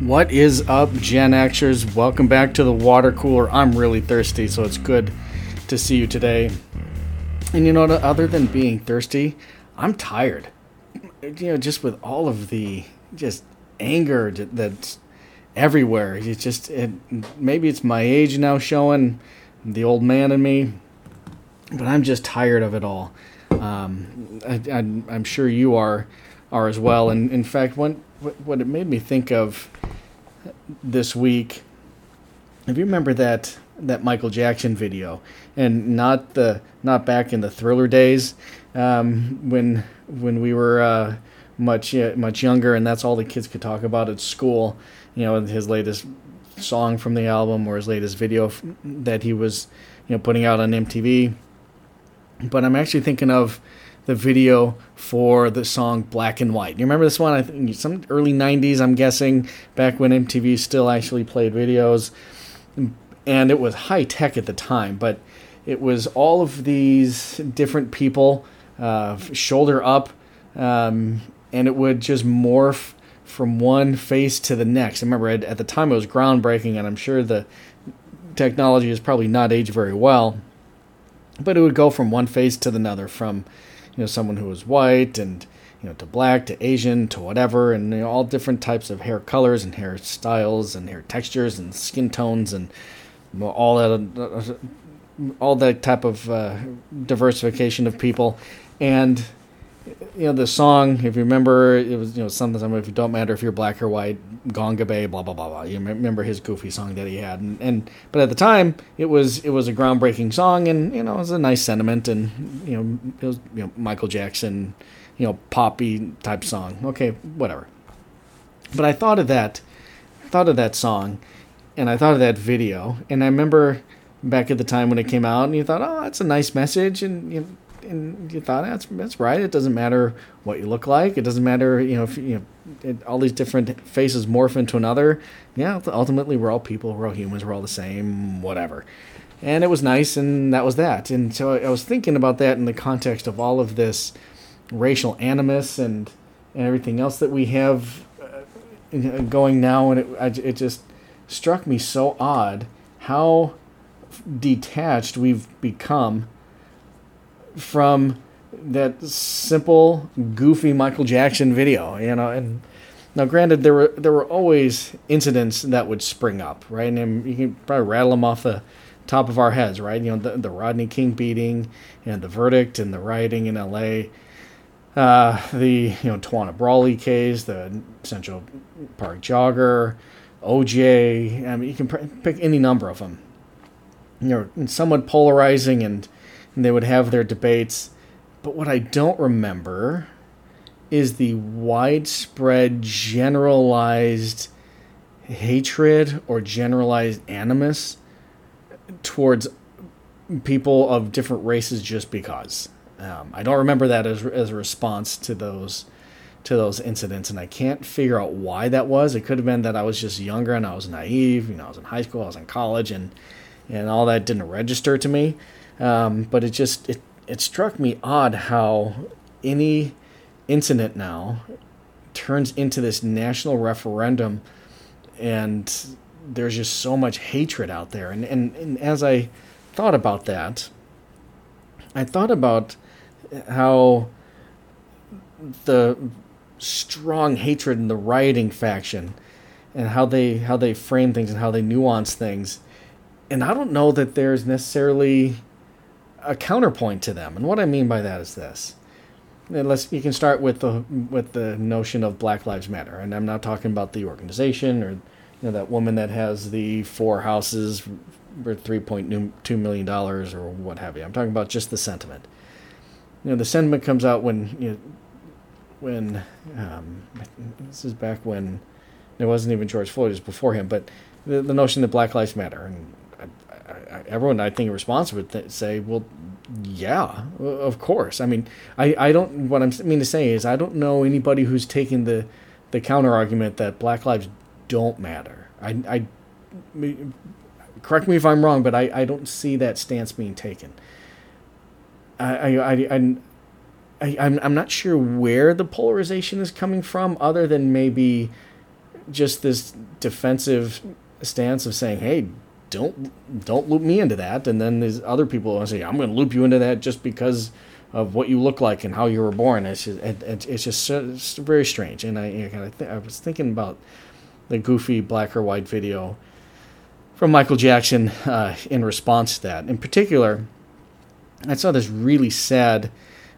What is up, Gen Xers? Welcome back to the water cooler. I'm really thirsty, so it's good to see you today. And you know what? Other than being thirsty, I'm tired. You know, just with all of the just anger that's everywhere. It's just, maybe it's my age now showing, the old man in me, but I'm just tired of it all. I'm sure you are as well. And in fact, what it made me think of this week, if you remember that Michael Jackson video, and not back in the Thriller days, when we were much younger, and that's all the kids could talk about at school. You know, his latest song from the album or his latest video that he was, you know, putting out on MTV. But I'm actually thinking of the video for the song Black and White. You remember this one? I think some early 90s, I'm guessing, back when MTV still actually played videos. And it was high tech at the time, but it was all of these different people, shoulder up, and it would just morph from one face to the next. I remember at the time it was groundbreaking, and I'm sure the technology has probably not aged very well. But it would go from one face to another, from, you know, someone who was white, and, you know, to black, to Asian, to whatever, and, you know, all different types of hair colors and hair styles and hair textures and skin tones and all that type of diversification of people. And, you know, the song, if you remember, it was, you know, something, I mean, if you don't matter if you're black or white, Gonga Bay, blah, blah, blah, blah. You remember his goofy song that he had. But at the time, it was a groundbreaking song, and, you know, it was a nice sentiment, and, you know, it was, you know, Michael Jackson, you know, poppy type song. Okay, whatever. But I thought of that song, and I thought of that video, and I remember back at the time when it came out, and you thought, oh, that's a nice message, and, you know, and you thought, that's right. It doesn't matter what you look like. It doesn't matter, you know, if you know, all these different faces morph into another. Yeah, ultimately we're all people. We're all humans. We're all the same. Whatever. And it was nice, and that was that. And so I was thinking about that in the context of all of this racial animus and everything else that we have going now. And it just struck me so odd how detached we've become from that simple, goofy Michael Jackson video, you know. And now, granted, there were always incidents that would spring up, right? And you can probably rattle them off the top of our heads, right? You know, the Rodney King beating, and the verdict, and the rioting in L.A., the, you know, Tawana Brawley case, the Central Park jogger, OJ. I mean, you can pick any number of them. You know, somewhat polarizing, and they would have their debates. But what I don't remember is the widespread, generalized hatred or generalized animus towards people of different races just because. I don't remember that as a response to those incidents, and I can't figure out why that was. It could have been that I was just younger and I was naive. You know, I was in high school, I was in college, and all that didn't register to me. But it just, it struck me odd how any incident now turns into this national referendum, and there's just so much hatred out there. And as I thought about that, I thought about how the strong hatred in the rioting faction, and how they frame things and how they nuance things. And I don't know that there's necessarily a counterpoint to them. And what I mean by that is this. You can start with the notion of Black Lives Matter. And I'm not talking about the organization, or, you know, that woman that has the 4 houses for $3.2 million or what have you. I'm talking about just the sentiment. You know, the sentiment comes out when, you know, this is back when it wasn't even George Floyd, it was before him, but the notion that Black Lives Matter, and everyone, I think, responsible would say, well, yeah, of course. I mean, what I mean to say is I don't know anybody who's taken the counter-argument that Black lives don't matter. Correct me if I'm wrong, but I don't see that stance being taken. I'm not sure where the polarization is coming from, other than maybe just this defensive stance of saying, hey, don't loop me into that. And then there's other people who say, I'm going to loop you into that just because of what you look like and how you were born. It's just very strange. And I was thinking about the goofy black or white video from Michael Jackson in response to that. In particular, I saw this really sad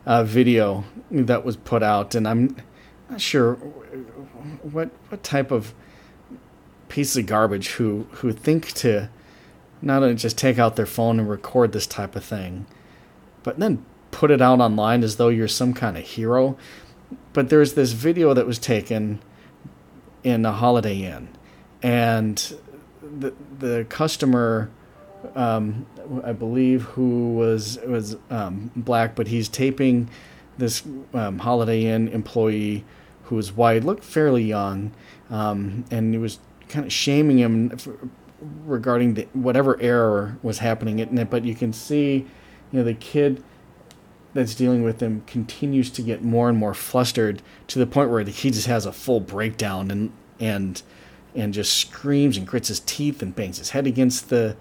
video that was put out, and I'm not sure what type of piece of garbage who think to not only just take out their phone and record this type of thing, but then put it out online as though you're some kind of hero. But there's this video that was taken in a Holiday Inn, and the customer, I believe, who was black, but he's taping this Holiday Inn employee who was white, looked fairly young, and he was kind of shaming him regarding whatever error was happening in it. But you can see, the kid that's dealing with him continues to get more and more flustered, to the point where he just has a full breakdown and just screams and grits his teeth and bangs his head against the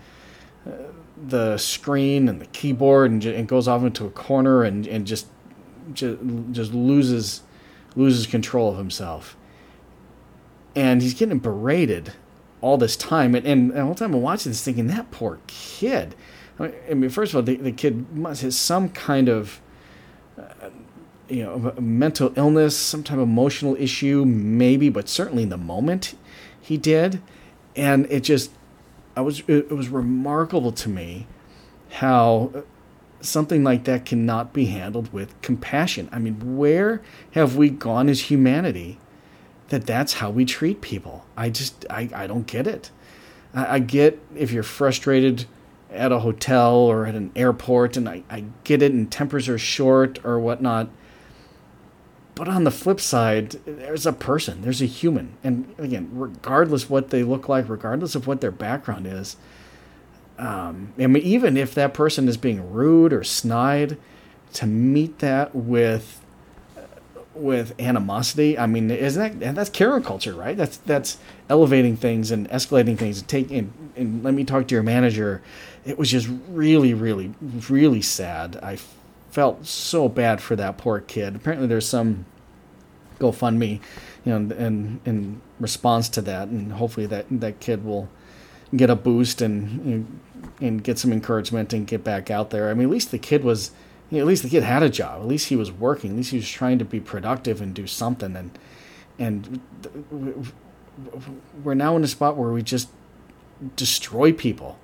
screen and the keyboard, and goes off into a corner and just loses control of himself. And he's getting berated all this time. And the whole time I'm watching this, thinking, that poor kid. I mean, first of all, the kid must have some kind of, mental illness, some type of emotional issue, maybe, but certainly in the moment he did. And it was remarkable to me how something like that cannot be handled with compassion. I mean, where have we gone as humanity that that's how we treat people? I don't get it. I get if you're frustrated at a hotel or at an airport, and I get it, and tempers are short or whatnot. But on the flip side, there's a person, there's a human. And again, regardless what they look like, regardless of what their background is, I mean, even if that person is being rude or snide, to meet that with animosity, I mean, isn't that, that's Karen culture, right? That's elevating things and escalating things and let me talk to your manager. It was just really, really, really sad. I felt so bad for that poor kid. Apparently there's some GoFundMe, in response to that, and hopefully that kid will get a boost and get some encouragement and get back out there. I mean, at least the kid had a job. At least he was working. At least he was trying to be productive and do something. And we're now in a spot where we just destroy people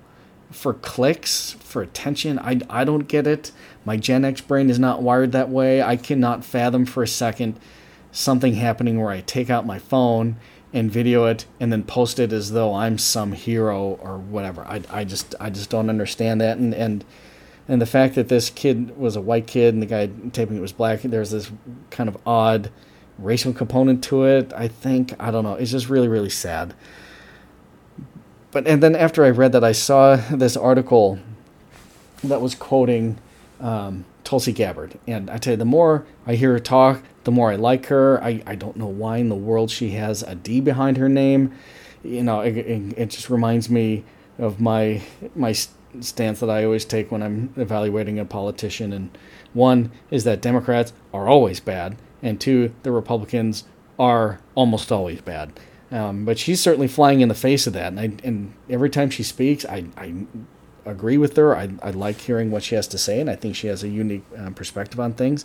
for clicks, for attention. I don't get it. My Gen X brain is not wired that way. I cannot fathom for a second something happening where I take out my phone and video it and then post it as though I'm some hero or whatever. I just don't understand that. And the fact that this kid was a white kid and the guy taping it was black, there's this kind of odd racial component to it, I think. I don't know. It's just really, really sad. And then after I read that, I saw this article that was quoting Tulsi Gabbard. And I tell you, the more I hear her talk, the more I like her. I don't know why in the world she has a D behind her name. It just reminds me of my stance that I always take when I'm evaluating a politician, and one is that Democrats are always bad, and two, the Republicans are almost always bad. But she's certainly flying in the face of that, and every time she speaks, I agree with her. I like hearing what she has to say, and I think she has a unique perspective on things.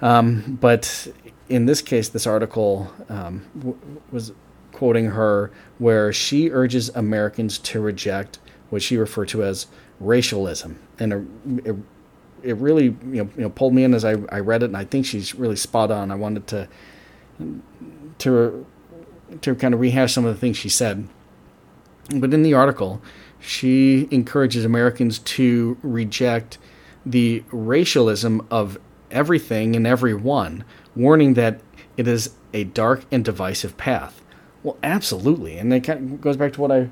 But in this case, this article was quoting her, where she urges Americans to reject what she referred to as racialism. And it really pulled me in as I read it, and I think she's really spot on. I wanted to kind of rehash some of the things she said. But in the article, she encourages Americans to reject the racialism of everything and everyone, warning that it is a dark and divisive path. Well, absolutely. And it kind of goes back to what I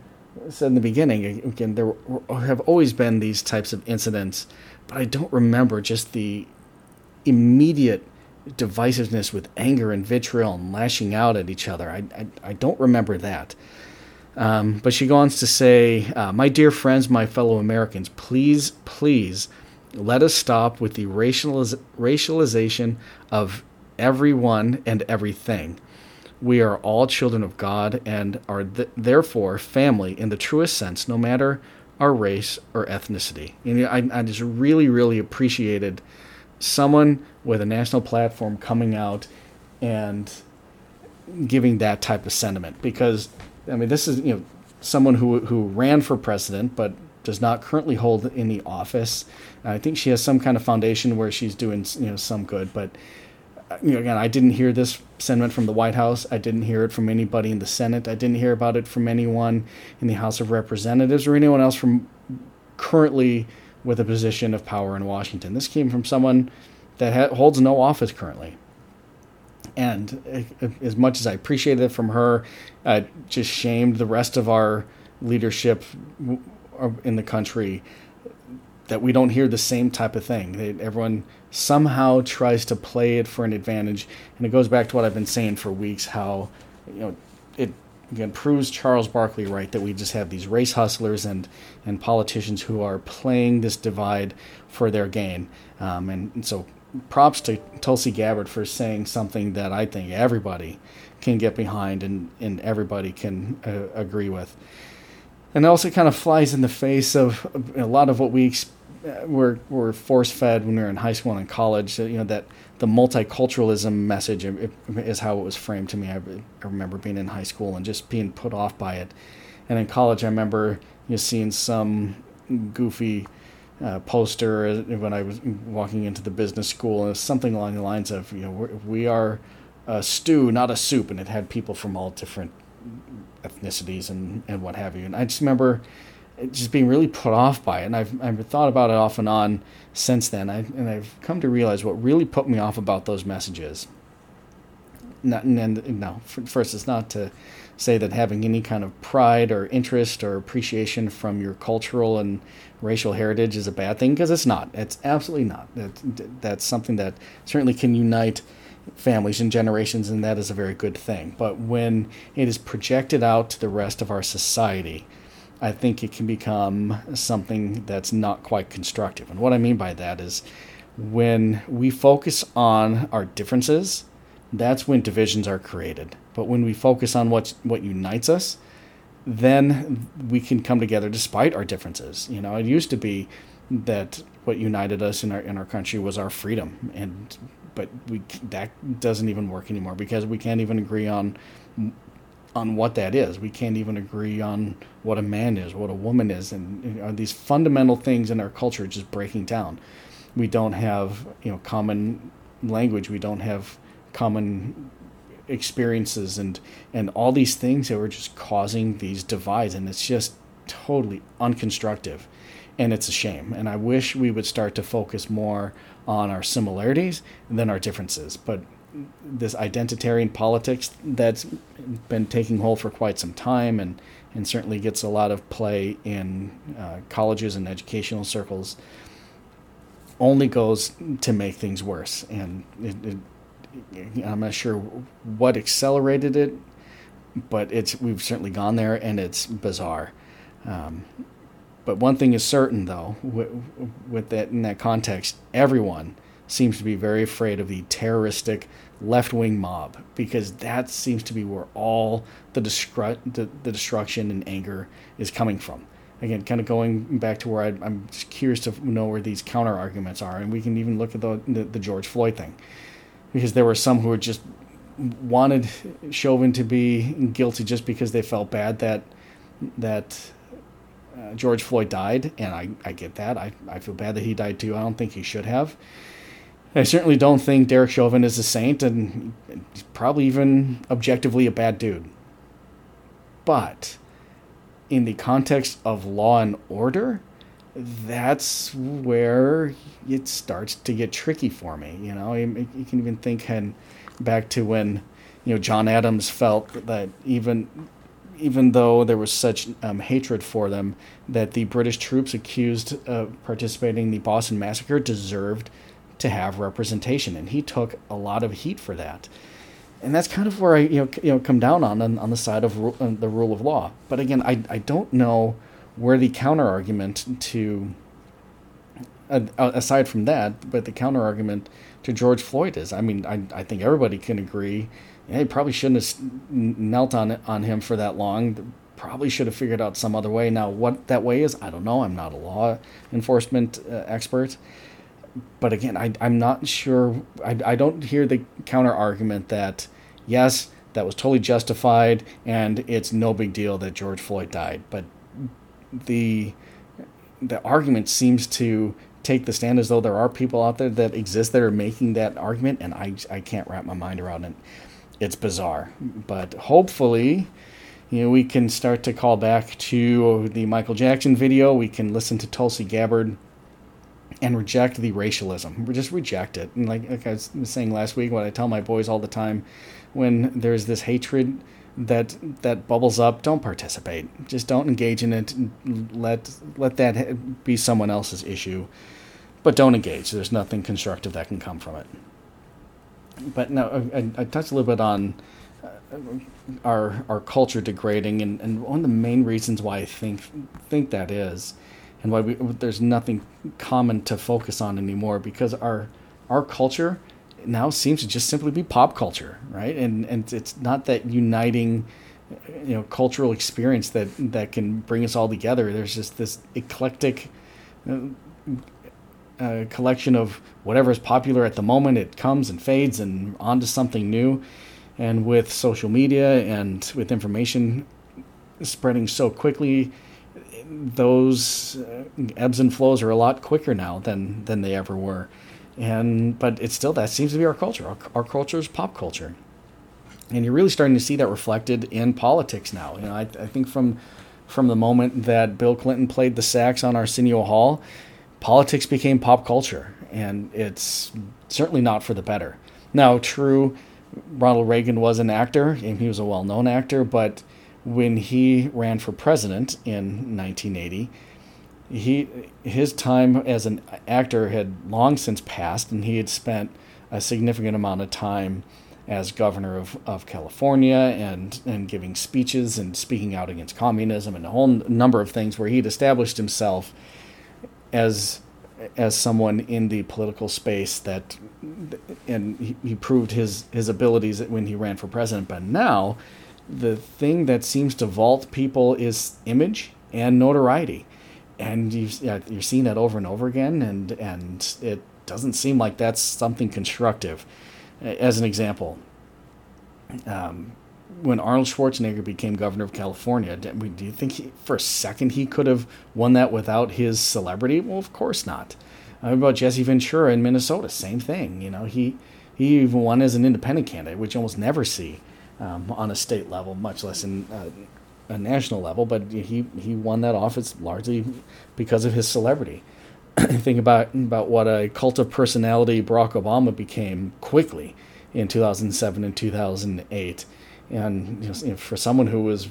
said in the beginning. Again, there have always been these types of incidents, but I don't remember just the immediate divisiveness with anger and vitriol and lashing out at each other. I don't remember that. But she goes on to say, my dear friends, my fellow Americans, please, please let us stop with the racialization of everyone and everything. We are all children of God and are therefore family in the truest sense, no matter our race or ethnicity. And I just really, really appreciated someone with a national platform coming out and giving that type of sentiment, because I mean, this is, you know, someone who ran for president but does not currently hold any office. I think she has some kind of foundation where she's doing, you know, some good, but you know, again, I didn't hear this sentiment from the White House. I didn't hear it from anybody in the Senate. I didn't hear about it from anyone in the House of Representatives or anyone else from currently with a position of power in Washington. This came from someone that holds no office currently. And as much as I appreciated it from her, I just shamed the rest of our leadership in the country that we don't hear the same type of thing. Everyone somehow tries to play it for an advantage. And it goes back to what I've been saying for weeks, how, you know, it again proves Charles Barkley right, that we just have these race hustlers and politicians who are playing this divide for their gain. And so props to Tulsi Gabbard for saying something that I think everybody can get behind and everybody can agree with. And it also kind of flies in the face of a lot of what we were force-fed when we were in high school and in college, you know, that the multiculturalism message is how it was framed to me. I remember being in high school and just being put off by it. And in college, I remember seeing some goofy poster when I was walking into the business school, and it was something along the lines of, you know, we are a stew, not a soup, and it had people from all different ethnicities and what have you. And I just remember just being really put off by it, and I've thought about it off and on since then, and I've come to realize what really put me off about those messages. First, it's not to say that having any kind of pride or interest or appreciation from your cultural and racial heritage is a bad thing, because it's not. It's absolutely not. That's something that certainly can unite families and generations, and that is a very good thing. But when it is projected out to the rest of our society, I think it can become something that's not quite constructive. And what I mean by that is when we focus on our differences, that's when divisions are created. But when we focus on what unites us, then we can come together despite our differences. You know, it used to be that what united us in our country was our freedom, but that doesn't even work anymore, because we can't even agree on what that is. We can't even agree on what a man is, what a woman is, and these fundamental things in our culture just breaking down. We don't have, you know, common language. We don't have common experiences and all these things that were just causing these divides, and it's just totally unconstructive, and it's a shame. And I wish we would start to focus more on our similarities than our differences. But this identitarian politics that's been taking hold for quite some time and certainly gets a lot of play in colleges and educational circles only goes to make things worse. And I'm not sure what accelerated it, but we've certainly gone there, and it's bizarre. But one thing is certain, though, with that in that context, everyone seems to be very afraid of the terroristic left-wing mob, because that seems to be where all the destruction and anger is coming from. Again, kind of going back to where I'm just curious to know where these counter-arguments are, and we can even look at the George Floyd thing, because there were some who just wanted Chauvin to be guilty just because they felt bad that George Floyd died, and I get that. I feel bad that he died too. I don't think he should have. I certainly don't think Derek Chauvin is a saint, and he's probably even objectively a bad dude. But in the context of law and order, that's where it starts to get tricky for me. You know, you can even think back to when, you know, John Adams felt that even though there was such hatred for them, that the British troops accused of participating in the Boston Massacre deserved to have representation, and he took a lot of heat for that. And that's kind of where I come down on the side of the rule of law. But again, I don't know where the counter argument to aside from that, but the counter argument to George Floyd is. I mean, I think everybody can agree. Hey, probably shouldn't have knelt on him for that long. Probably should have figured out some other way. Now, what that way is, I don't know. I'm not a law enforcement expert. But again, I'm not sure. I don't hear the counter argument that, yes, that was totally justified and it's no big deal that George Floyd died. But the argument seems to take the stand as though there are people out there that exist that are making that argument, and I can't wrap my mind around it. It's bizarre. But hopefully, we can start to call back to the Michael Jackson video. We can listen to Tulsi Gabbard and reject the racialism. Just reject it. And like I was saying last week, what I tell my boys all the time, when there's this hatred that bubbles up, don't participate. Just don't engage in it. Let that be someone else's issue. But don't engage. There's nothing constructive that can come from it. But no, I touched a little bit on our culture degrading, and one of the main reasons why I think that is, and why there's nothing common to focus on anymore, because our culture now seems to just simply be pop culture, right? And it's not that uniting, cultural experience that can bring us all together. There's just this eclectic collection of whatever is popular at the moment. It comes and fades and onto something new. And with social media and with information spreading so quickly, those ebbs and flows are a lot quicker now than they ever were. But it's still, that seems to be our culture. Our culture is pop culture. And you're really starting to see that reflected in politics now. I think from the moment that Bill Clinton played the sax on Arsenio Hall, politics became pop culture. And it's certainly not for the better. Now, true, Ronald Reagan was an actor, and he was a well-known actor, but when he ran for president in 1980, his time as an actor had long since passed, and he had spent a significant amount of time as governor of California and giving speeches and speaking out against communism and a whole number of things where he'd established himself as someone in the political space that, and he proved his abilities when he ran for president. But now the thing that seems to vault people is image and notoriety. And you're seeing that over and over again. And it doesn't seem like that's something constructive. As an example, when Arnold Schwarzenegger became governor of California, do you think for a second he could have won that without his celebrity? Well, of course not. About Jesse Ventura in Minnesota, same thing. He even won as an independent candidate, which you almost never see on a state level, much less in a national level. But he won that office largely because of his celebrity. Think about what a cult of personality Barack Obama became quickly in 2007 and 2008. And for someone who was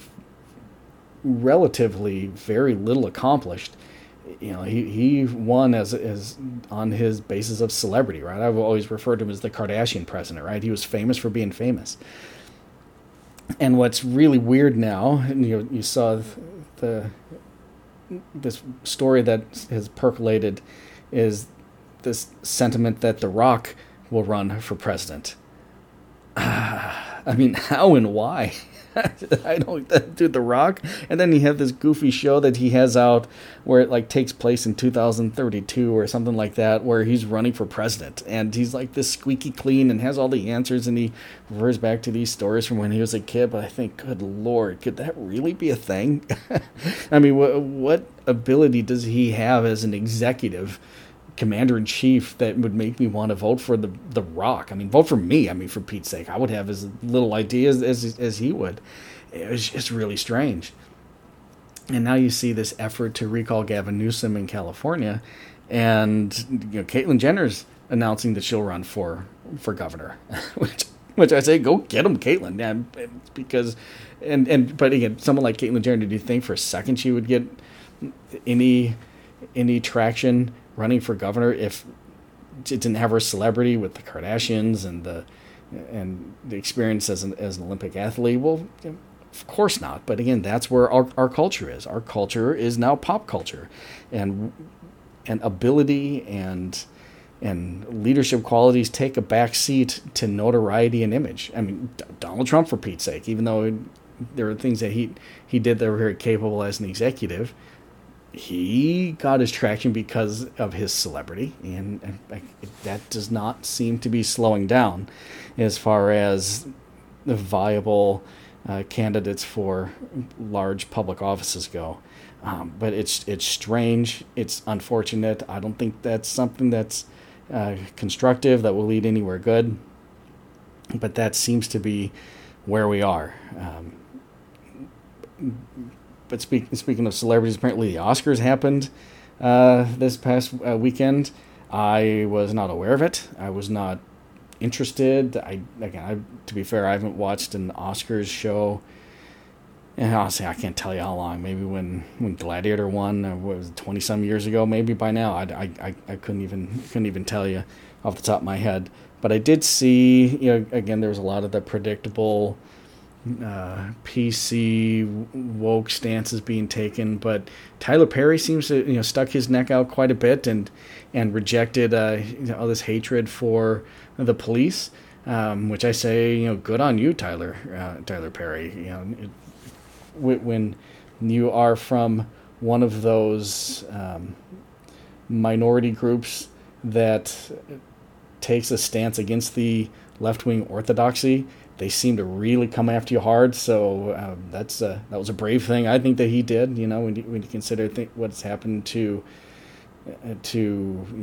relatively very little accomplished, he won as on his basis of celebrity, right? I've always referred to him as the Kardashian president, right? He was famous for being famous. And what's really weird now, and you saw this story that has percolated, is this sentiment that The Rock will run for president. I mean, how and why? I don't do The Rock. And then you have this goofy show that he has out where it takes place in 2032 or something like that, where he's running for president. And he's like this squeaky clean and has all the answers, and he refers back to these stories from when he was a kid. But I think, good Lord, could that really be a thing? I mean, what ability does he have as an executive commander-in-chief that would make me want to vote for the Rock? I mean, vote for me. I mean, for Pete's sake, I would have as little idea as he would. It was just really strange. And now you see this effort to recall Gavin Newsom in California, and Caitlyn Jenner's announcing that she'll run for governor, which I say, go get him, Caitlyn. Yeah, because but again, someone like Caitlyn Jenner, did you think for a second she would get any traction running for governor if it didn't have her celebrity with the Kardashians and the experience as an Olympic athlete. Well, you know, of course not. But again, that's where our culture is. Our culture is now pop culture, and ability and leadership qualities take a back seat to notoriety and image. I mean, Donald Trump, for Pete's sake, even though there are things that he did that were very capable as an executive, he got his traction because of his celebrity, and that does not seem to be slowing down as far as the viable candidates for large public offices go. But it's strange. It's unfortunate. I don't think that's something that's constructive, that will lead anywhere good. But that seems to be where we are. But speaking of celebrities, apparently the Oscars happened this past weekend. I was not aware of it. I was not interested. To be fair, I haven't watched an Oscars show. And honestly, I can't tell you how long. Maybe when Gladiator won, 20-some years ago. Maybe by now, I couldn't even tell you off the top of my head. But I did see, you know, again, there was a lot of the predictable PC woke stances being taken, but Tyler Perry seems to, you know, stuck his neck out quite a bit and rejected all this hatred for the police, which I say, you know, good on you, Tyler Perry. You know, when you are from one of those minority groups that takes a stance against the left-wing orthodoxy, they seem to really come after you hard. So that was a brave thing, I think, that he did. You know, when you consider what's happened to you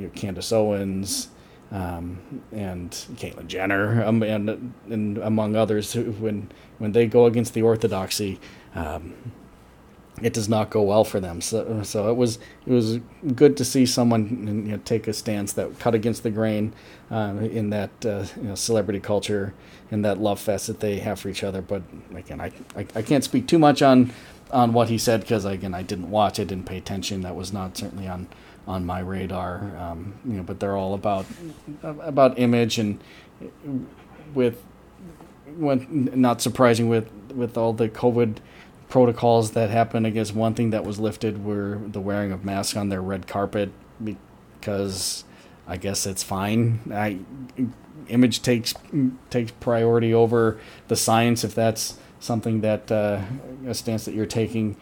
know, Candace Owens and Caitlyn Jenner and among others, when they go against the orthodoxy, it does not go well for them. So it was good to see someone, you know, take a stance that cut against the grain in that you know, celebrity culture and that love fest that they have for each other. But again, I can't speak too much on what he said because, again, I didn't watch it, didn't pay attention. That was not certainly on my radar. You know, but they're all about image, and not surprising with all the COVID protocols that happened. I guess one thing that was lifted were the wearing of masks on their red carpet, because I guess it's fine. Image takes priority over the science, if that's something that a stance that you're taking.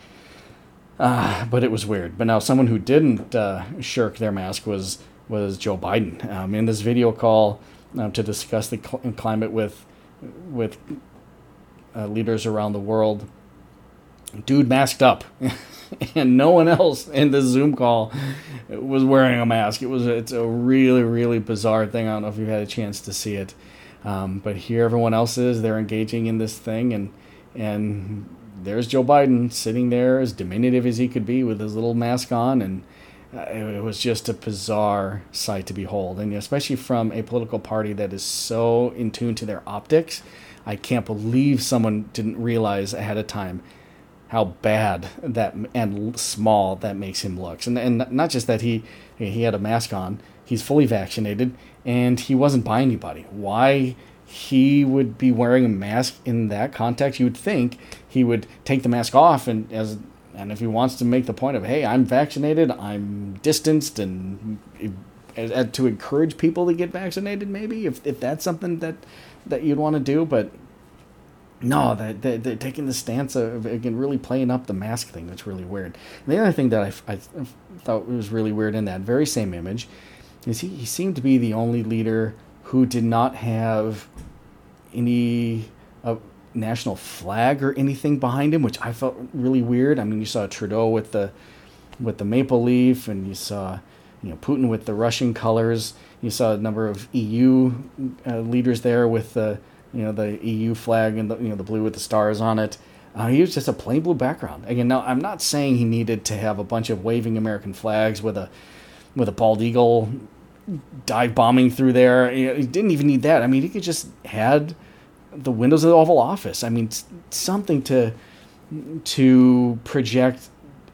But it was weird. But now someone who didn't shirk their mask was Joe Biden. In this video call to discuss the climate with leaders around the world, dude masked up, and no one else in this Zoom call was wearing a mask. It's a really, really bizarre thing. I don't know if you've had a chance to see it, but here everyone else is. They're engaging in this thing, and there's Joe Biden sitting there as diminutive as he could be with his little mask on, and it was just a bizarre sight to behold, and especially from a political party that is so in tune to their optics. I can't believe someone didn't realize ahead of time how bad that and small that makes him look. And not just that he had a mask on, he's fully vaccinated, and he wasn't by anybody. Why he would be wearing a mask in that context, you would think he would take the mask off, and if he wants to make the point of, hey, I'm vaccinated, I'm distanced, and to encourage people to get vaccinated, maybe, if that's something that you'd want to do, but no, they're taking the stance of, again, really playing up the mask thing. That's really weird. And the other thing that I thought was really weird in that very same image is he seemed to be the only leader who did not have any national flag or anything behind him, which I felt really weird. I mean, you saw Trudeau with the maple leaf, and you saw, you know, Putin with the Russian colors. You saw a number of EU leaders there with the, you know, the EU flag and the, you know, the blue with the stars on it. He was just a plain blue background. Again, now I'm not saying he needed to have a bunch of waving American flags with a bald eagle dive bombing through there. You know, he didn't even need that. I mean, he could just had the windows of the Oval Office. I mean, something to project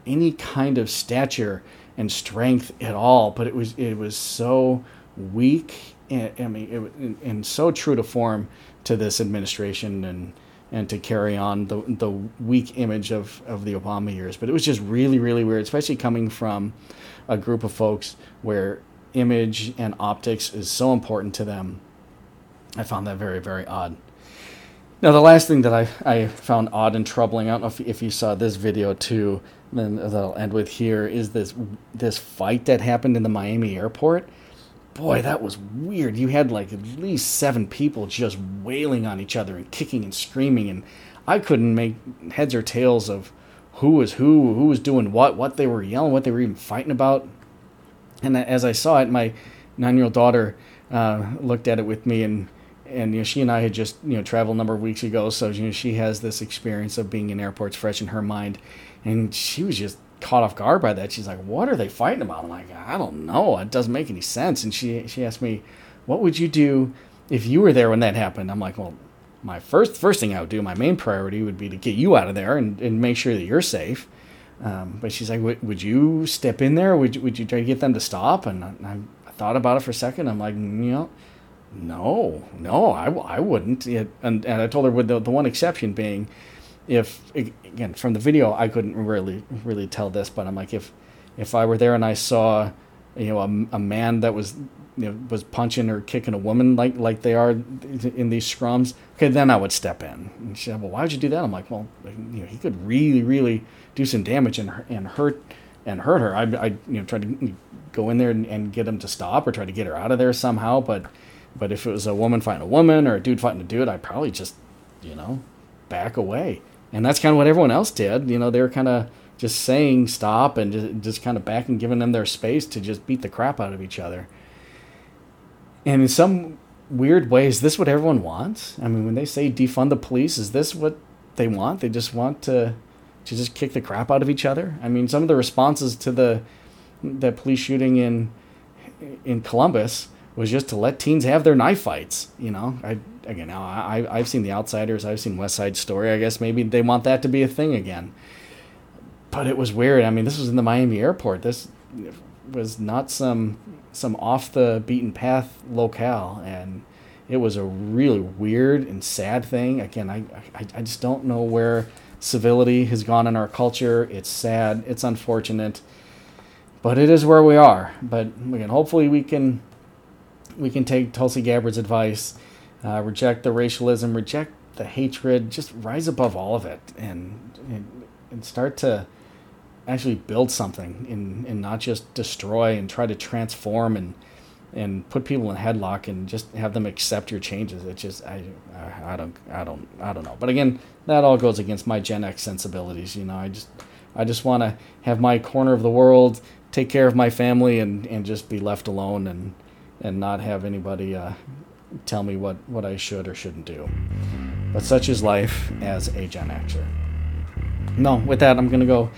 any kind of stature and strength at all. But it was so weak, and so true to form to this administration and to carry on the weak image of the Obama years. But it was just really, really weird, especially coming from a group of folks where image and optics is so important to them. I found that very, very odd. Now, the last thing that I found odd and troubling, I don't know if you saw this video too, and that I'll end with here, is this fight that happened in the Miami airport. Boy, that was weird. You had like at least 7 people just wailing on each other and kicking and screaming, and I couldn't make heads or tails of who was who was doing what they were yelling, what they were even fighting about. And as I saw it, my 9-year-old daughter looked at it with me, and you know, she and I had just, you know, traveled a number of weeks ago, so you know, she has this experience of being in airports fresh in her mind, and she was just caught off guard by that. She's like, what are they fighting about? I'm like, I don't know. It doesn't make any sense. And she asked me, what would you do if you were there when that happened? I'm like, well, my first thing I would do, my main priority would be to get you out of there and make sure that you're safe. But she's like, would you step in there? Would you try to get them to stop? And I thought about it for a second. I'm like, you know, no, I wouldn't. And I told her, with the one exception being, if, again, from the video, I couldn't really tell this, but I'm like, if I were there and I saw, you know, a man that was, you know, was punching or kicking a woman like they are in these scrums, okay, then I would step in. And she said, well, why would you do that? I'm like, well, you know, he could really, really do some damage and hurt her. I you know, tried to go in there and get him to stop or try to get her out of there somehow, but if it was a woman fighting a woman or a dude fighting a dude, I'd probably just, you know, back away. And that's kind of what everyone else did. You know, they were kind of just saying stop and just kind of back and giving them their space to just beat the crap out of each other. And in some weird way, is this what everyone wants? I mean, when they say defund the police, is this what they want? They just want to just kick the crap out of each other? I mean, some of the responses to the police shooting in Columbus was just to let teens have their knife fights. You know, I've seen The Outsiders, I've seen West Side Story. I guess maybe they want that to be a thing again. But it was weird. I mean, this was in the Miami airport. This was not some off-the-beaten-path locale, and it was a really weird and sad thing. Again, I just don't know where civility has gone in our culture. It's sad. It's unfortunate. But it is where we are. But again, hopefully we can take Tulsi Gabbard's advice, reject the racialism, reject the hatred, just rise above all of it, and start to actually build something and not just destroy and try to transform and put people in headlock and just have them accept your changes. It just I don't know. But again, that all goes against my Gen X sensibilities. You know, I just want to have my corner of the world, take care of my family, and just be left alone and not have anybody tell me what I should or shouldn't do. But such is life as a Gen Xer. No, with that, I'm going to go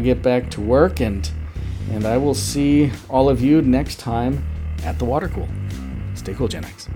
get back to work, and I will see all of you next time at the water cool. Stay cool, Gen X.